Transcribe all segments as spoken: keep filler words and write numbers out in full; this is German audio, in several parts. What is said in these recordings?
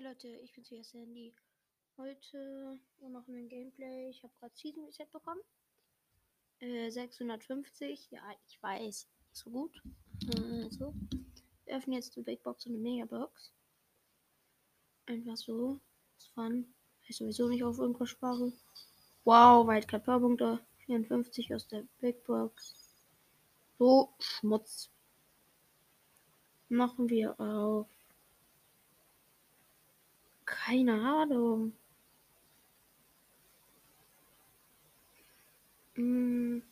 Hey Leute, ich bin's wieder, Sandy. Heute machen wir ein Gameplay. Ich habe gerade Season Reset bekommen. Äh, sechshundertfünfzig. Ja, ich weiß. So gut. Äh, so. Wir öffnen jetzt eine Big Box und eine Mega Box. Einfach so. Das ist fun. Ich sowieso nicht auf irgendwas sparen. Wow, weit kein Powerpunkte. vierundfünfzig aus der Big Box. So, Schmutz. Machen wir auf. Keine Ahnung. Hm.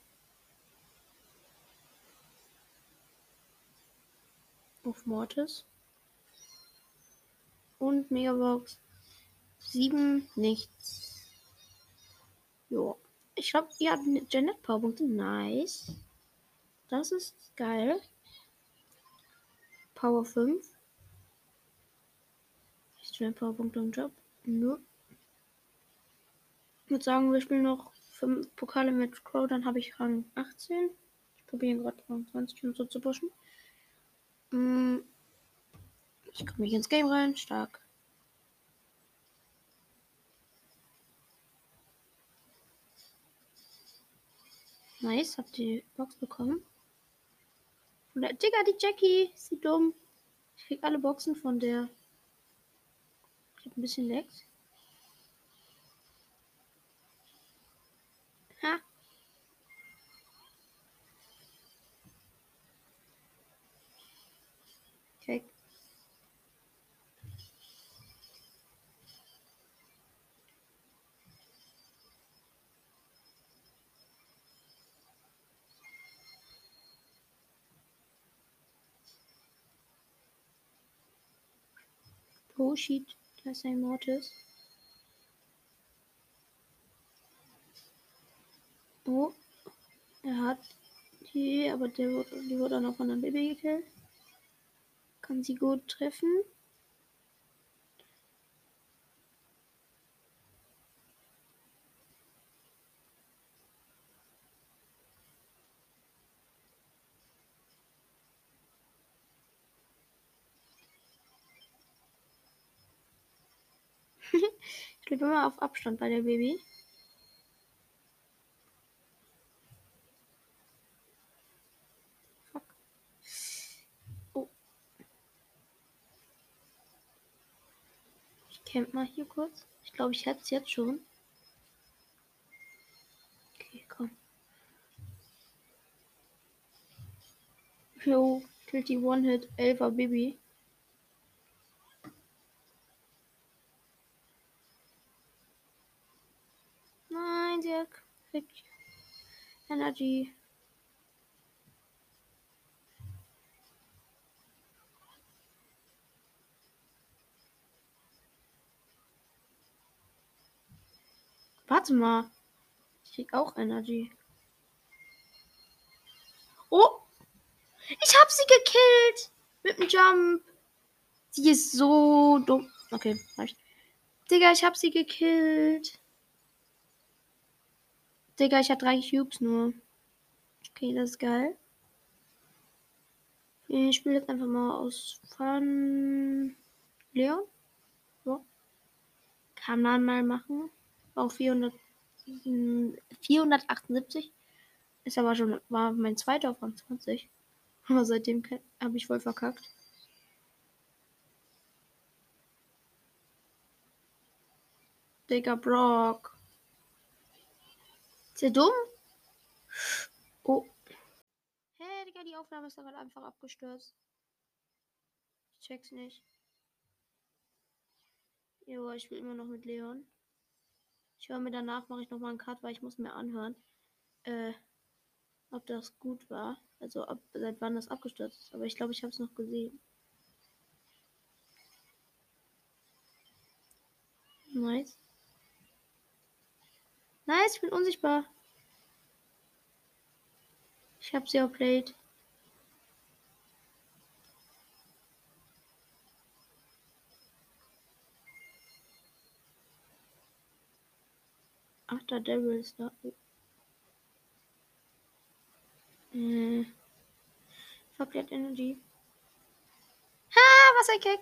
Auf Mortis. Und Megabox. sieben, nichts. Jo. Ich glaube, ihr habt eine Janet Powerpunkte. Nice. Das ist geil. Power fünf. Ein paar Punkte im Job. Nö. Ich würde sagen, wir spielen noch fünf Pokale mit Crow, dann habe ich Rang achtzehn. Ich probiere gerade Rang zwanzig und so zu pushen. Ich komme mich ins Game rein. Stark. Nice, hab die Box bekommen. Und der Digga, die Jackie. Sie dumm. Ich krieg alle Boxen von der. Ein bisschen Lex. Ha. Okay. Oh shit. Das ist ein Mortis. Oh. Er hat die, aber der wurde, die wurde noch von einem Baby gekillt. Kann sie gut treffen. Ich lebe immer auf Abstand bei der Baby. Fuck. Oh. Ich camp mal hier kurz. Ich glaube, ich hätte es jetzt schon. Okay, komm. Jo, killt die One-Hit Elfer Baby. Der kriegt Energy. Warte mal. Ich krieg auch Energy. Oh! Ich hab sie gekillt! Mit dem Jump! Sie ist so dumm. Okay, reicht. Digga, ich hab sie gekillt. Digga, ich hab drei Cubes nur. Okay, das ist geil. Ich spiele jetzt einfach mal aus Fun. Leon. So. Kann man mal machen. Auch vierhundert, vierhundertachtundsiebzig. Ist aber schon, war mein zweiter auf Rang zwanzig. Aber seitdem habe ich voll verkackt. Digga, Brock. Ist der dumm? Oh. Hä, hey, Digga, die Aufnahme ist da gerade einfach abgestürzt. Ich check's nicht. Jo, ich spiele immer noch mit Leon. Ich höre mir danach, mache ich nochmal einen Cut, weil ich muss mir anhören, äh, ob das gut war. Also, ob, seit wann das abgestürzt ist. Aber ich glaube, ich habe es noch gesehen. Nice. Nice, ich bin unsichtbar. Ich hab sie outplayed. Ach, der Devil ist da. Äh. Verklärt Energy. Ha, was ein Kick.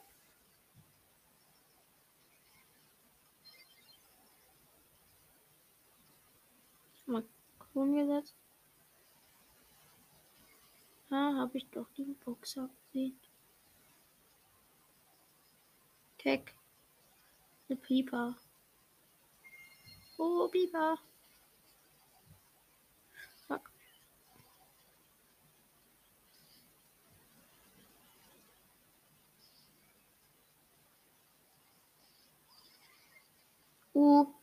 umgesetzt? Ah, habe ich doch den Boxer gesehen. Keck. Eine Pipa. Oh, Pipa. Fuck. Oh.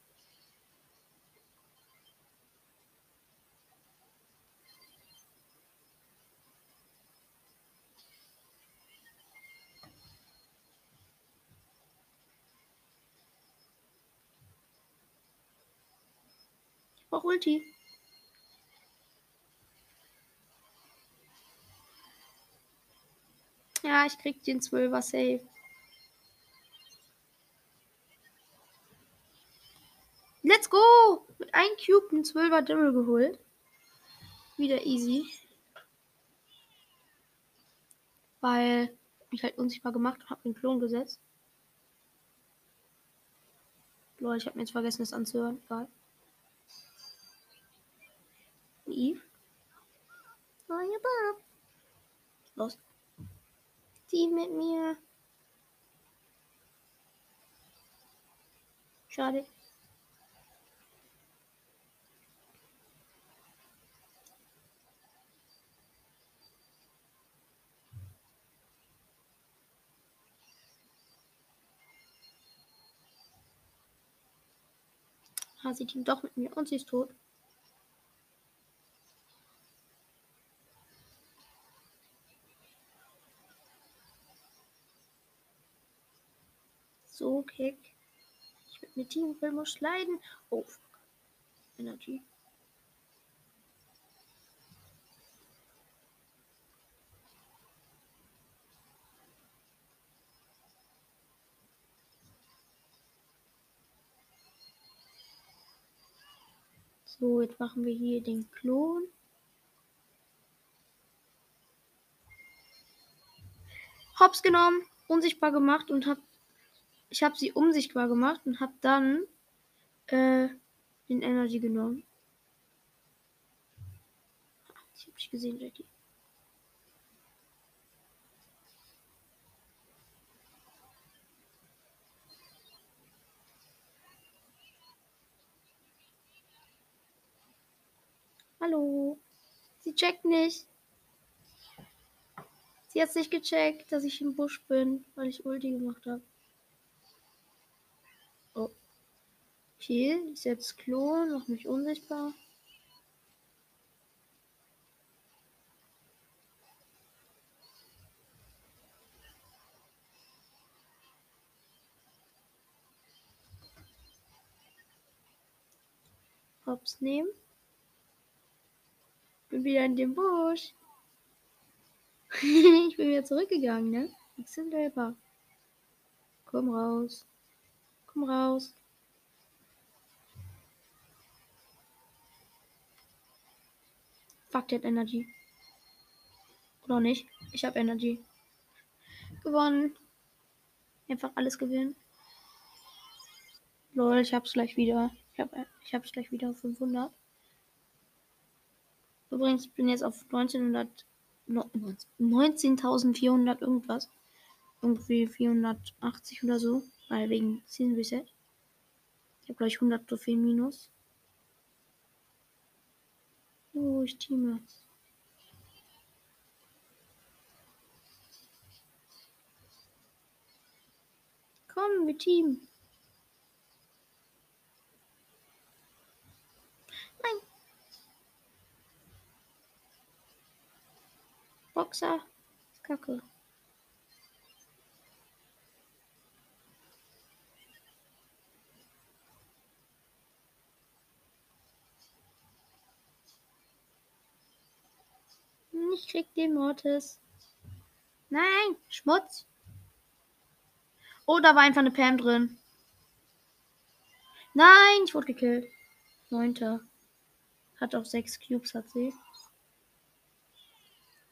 Auch Ulti. Ja, ich krieg den Zwölfer safe. Let's go! Mit einem Cube einen Zwölfer Daryl geholt. Wieder easy. Weil ich halt unsichtbar gemacht und hab den Klon gesetzt. Lol, ich hab mir jetzt vergessen, das anzuhören. Egal. Eve. Oh, ja, Bob. Los. Sieh mit mir. Schade. Ah, sie teamt doch mit mir und sie ist tot. So, Kick. Ich würde mit Team Wilmus leiden. Oh, fuck. Energy. So, jetzt machen wir hier den Klon. Hops genommen, unsichtbar gemacht und hab Ich habe sie unsichtbar gemacht und habe dann äh, den Energy genommen. Ich habe dich gesehen, Jackie. Hallo. Sie checkt nicht. Sie hat nicht gecheckt, dass ich im Busch bin, weil ich Ulti gemacht habe. Okay, ich setze Klon, mach mich unsichtbar. Hops nehmen. Bin wieder in dem Busch. Ich bin wieder zurückgegangen, ne? Ich bin selber. Komm raus. Komm raus. Fuck, der hat Energy. Oder nicht? Ich habe Energy. Gewonnen. Einfach alles gewinnen. Lol, ich hab's gleich wieder. Ich, hab, ich hab's gleich wieder auf fünfhundert. Übrigens, ich bin jetzt auf neunzehntausendvierhundert irgendwas. Irgendwie vierhundertachtzig oder so. Weil wegen Season Reset. Ich habe gleich hundert Trophäen minus. Oh, ich teame. Komm, wir teamen. Nein. Boxer. Ist kacke. Ich krieg den Mortis. Nein, Schmutz. Oh, da war einfach eine Pam drin. Nein, ich wurde gekillt. Neunter. Hat auch sechs Cubes, hat sie.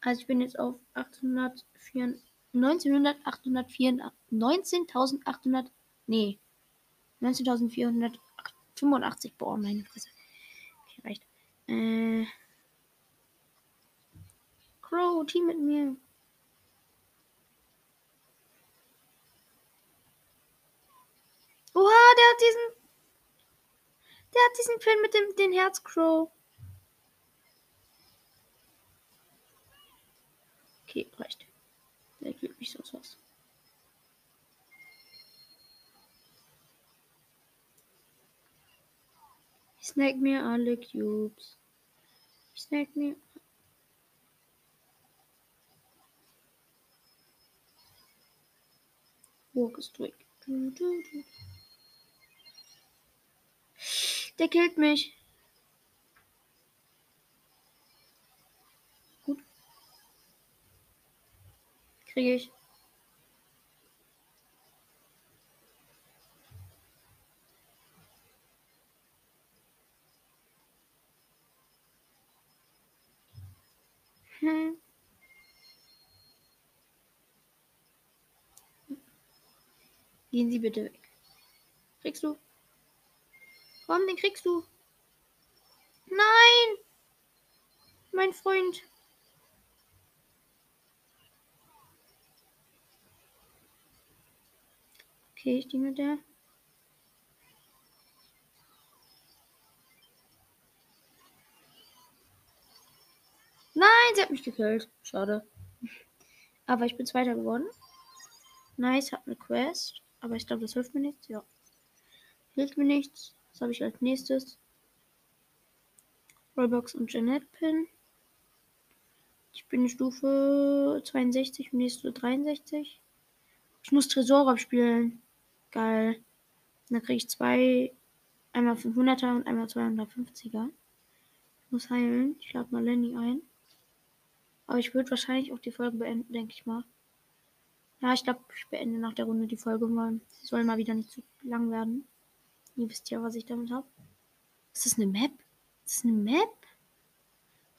Also ich bin jetzt auf achthundert, neunzehntausendvierhundert, neunzehntausendachthundert, nee. neunzehntausendvierhundertfünfundachtzig, boah, meine Fresse. Okay, reicht. Uh, Crow, team at me. Oha, der hat diesen. Der hat diesen Pin mit dem den Herz Crow. Okay, reicht. Der gibt mich sonst was. Ich snack mir alle Cubes. Ich snack mir. Walk ist weg. Der killt mich. Gut. Kriege ich. Hm. Gehen Sie bitte weg. Kriegst du? Komm, den kriegst du. Nein! Mein Freund. Okay, ich stehe mit der. Nein, sie hat mich gekillt. Schade. Aber ich bin Zweiter geworden. Nice, hab eine Quest. Aber ich glaube, das hilft mir nichts. Ja. Hilft mir nichts. Was habe ich als nächstes? Rollbox und Jeanette Pin. Ich bin in Stufe zweiundsechzig und nächste dreiundsechzig. Ich muss Tresor abspielen. Geil. Und dann kriege ich zwei. Einmal fünfhunderter und einmal zweihundertfünfziger. Ich muss heilen. Ich lade mal Lenny ein. Aber ich würde wahrscheinlich auch die Folge beenden, denke ich mal. Ja, ich glaube, ich beende nach der Runde die Folge mal. Sie soll mal wieder nicht zu lang werden. Ihr wisst ja, was ich damit habe. Ist das eine Map? Ist das eine Map?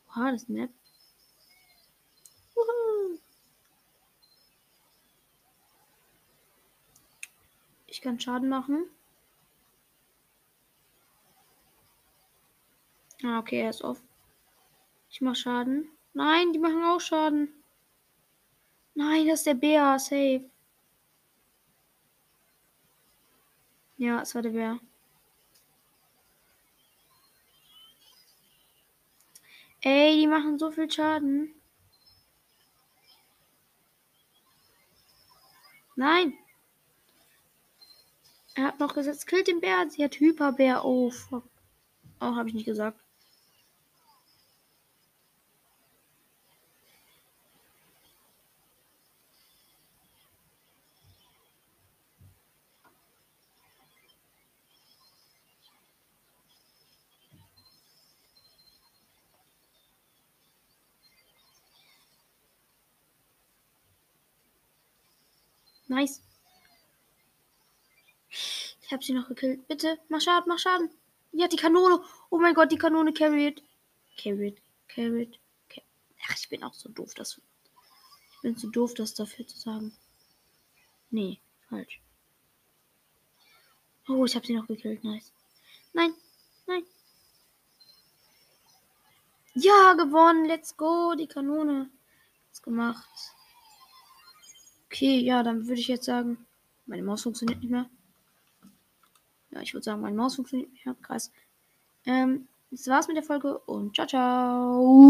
Oha, das ist eine Map. Uhu. Ich kann Schaden machen. Ah, okay, er ist off. Ich mach Schaden. Nein, die machen auch Schaden. Nein, das ist der Bär. Safe. Ja, es war der Bär. Ey, die machen so viel Schaden. Nein. Er hat noch gesagt, killt den Bär. Sie hat Hyperbär. Oh, fuck. Oh, habe ich nicht gesagt. Nice. Ich habe sie noch gekillt. Bitte, mach Schaden, mach Schaden. Ja, die Kanone. Oh mein Gott, die Kanone carried. Carried, carried, carried. Ach, ich bin auch so doof, das. Ich bin zu so doof, das dafür zu sagen. Nee, falsch. Oh, ich habe sie noch gekillt. Nice. Nein, nein. Ja, gewonnen. Let's go. Die Kanone. Hat's gemacht. Okay, ja, dann würde ich jetzt sagen, meine Maus funktioniert nicht mehr. Ja, ich würde sagen, meine Maus funktioniert nicht mehr. Krass. Ähm, das war's mit der Folge und ciao, ciao.